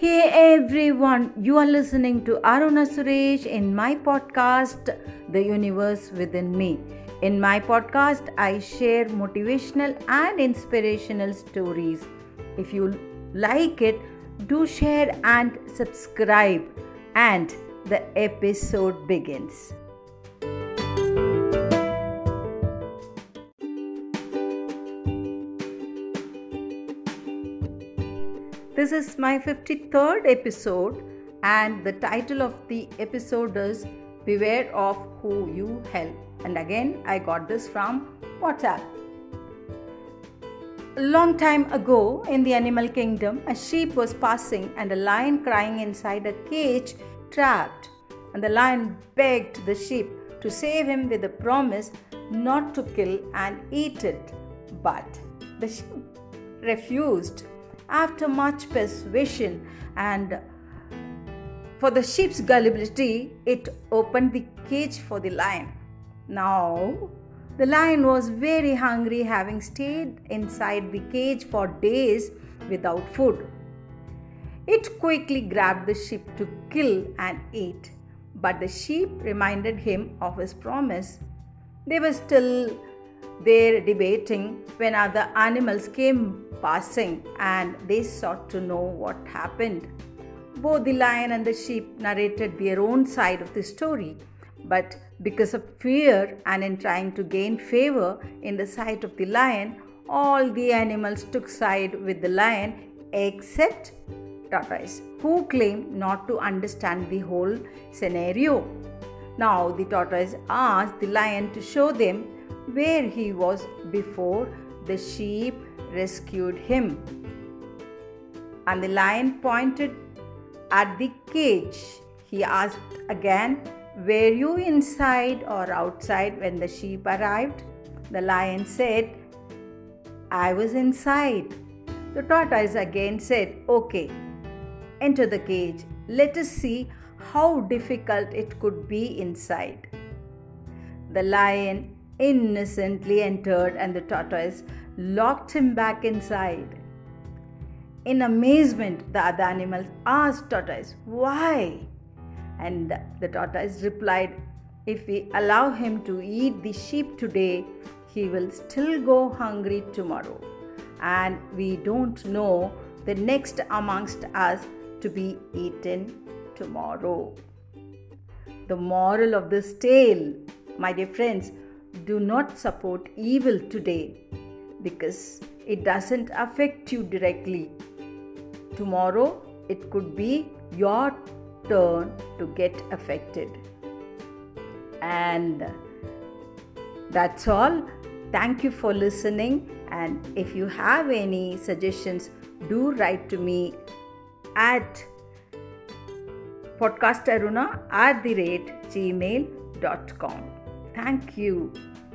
Hey everyone, you are listening to Aruna Suresh in my podcast, The Universe Within Me. In my podcast, I share motivational and inspirational stories. If you like it, do share and subscribe. And the episode begins. This is my 53rd episode and the title of the episode is Beware of Who You Help. And again, I got this from WhatsApp. A long time ago in the animal kingdom, a sheep was passing and a lion crying inside a cage trapped. And the lion begged the sheep to save him with a promise not to kill and eat it. But the sheep refused. After much persuasion and for the sheep's gullibility, it opened the cage for the lion. Now, the lion was very hungry, having stayed inside the cage for days without food. It quickly grabbed the sheep to kill and eat, but the sheep reminded him of his promise. They were still there debating when other animals came passing and they sought to know what happened. Both the lion and the sheep narrated their own side of the story, but because of fear and in trying to gain favor in the sight of the lion, all the animals took side with the lion except tortoise, who claimed not to understand the whole scenario. Now the tortoise asked the lion to show them where he was before the sheep rescued him. And the lion pointed at the cage. He asked again, "Were you inside or outside when the sheep arrived?" The lion said, "I was inside." The tortoise again said, "Okay, enter the cage. Let us see how difficult it could be inside." The lion innocently entered and the tortoise locked him back inside. In amazement, the other animals asked tortoise, "Why?" And the tortoise replied, "If we allow him to eat the sheep today, he will still go hungry tomorrow. And we don't know the next amongst us to be eaten tomorrow." The moral of this tale, my dear friends, do not support evil today, because it doesn't affect you directly. Tomorrow, it could be your turn to get affected. And that's all. Thank you for listening. And if you have any suggestions, do write to me at podcastaruna@gmail.com. Thank you.